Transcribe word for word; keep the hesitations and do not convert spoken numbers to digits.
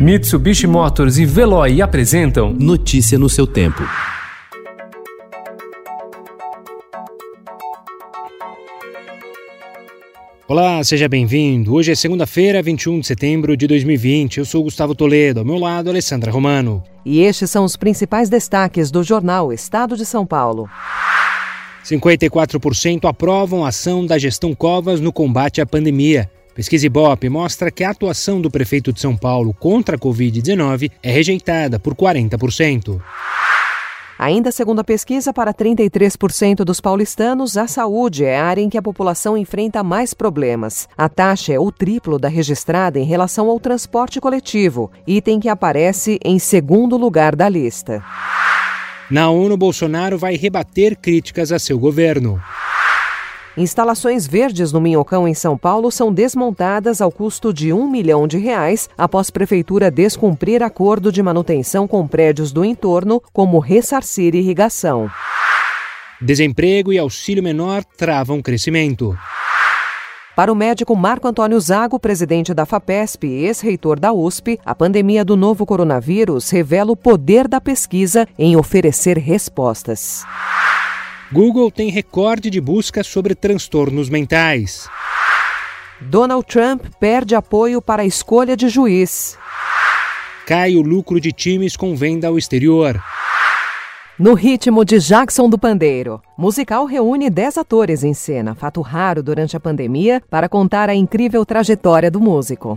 Mitsubishi Motors e Veloe apresentam Notícia no seu tempo. Olá, seja bem-vindo. Hoje é segunda-feira, vinte e um de setembro de dois mil e vinte. Eu sou Gustavo Toledo, ao meu lado, Alessandra Romano. E estes são os principais destaques do jornal Estado de São Paulo. cinquenta e quatro por cento aprovam a ação da gestão Covas no combate à pandemia. Pesquisa Ibope mostra que a atuação do prefeito de São Paulo contra a covid dezenove é rejeitada por quarenta por cento. Ainda segundo a pesquisa, para trinta e três por cento dos paulistanos, a saúde é a área em que a população enfrenta mais problemas. A taxa é o triplo da registrada em relação ao transporte coletivo, item que aparece em segundo lugar da lista. Na ONU, Bolsonaro vai rebater críticas a seu governo. Instalações verdes no Minhocão, em São Paulo, são desmontadas ao custo de um milhão de reais após prefeitura descumprir acordo de manutenção com prédios do entorno, como ressarcir irrigação. Desemprego e auxílio menor travam crescimento. Para o médico Marco Antônio Zago, presidente da FAPESP e ex-reitor da U S P, a pandemia do novo coronavírus revela o poder da pesquisa em oferecer respostas. Google tem recorde de busca sobre transtornos mentais. Donald Trump perde apoio para a escolha de juiz. Cai o lucro de times com venda ao exterior. No ritmo de Jackson do Pandeiro, musical reúne dez atores em cena, fato raro durante a pandemia, para contar a incrível trajetória do músico.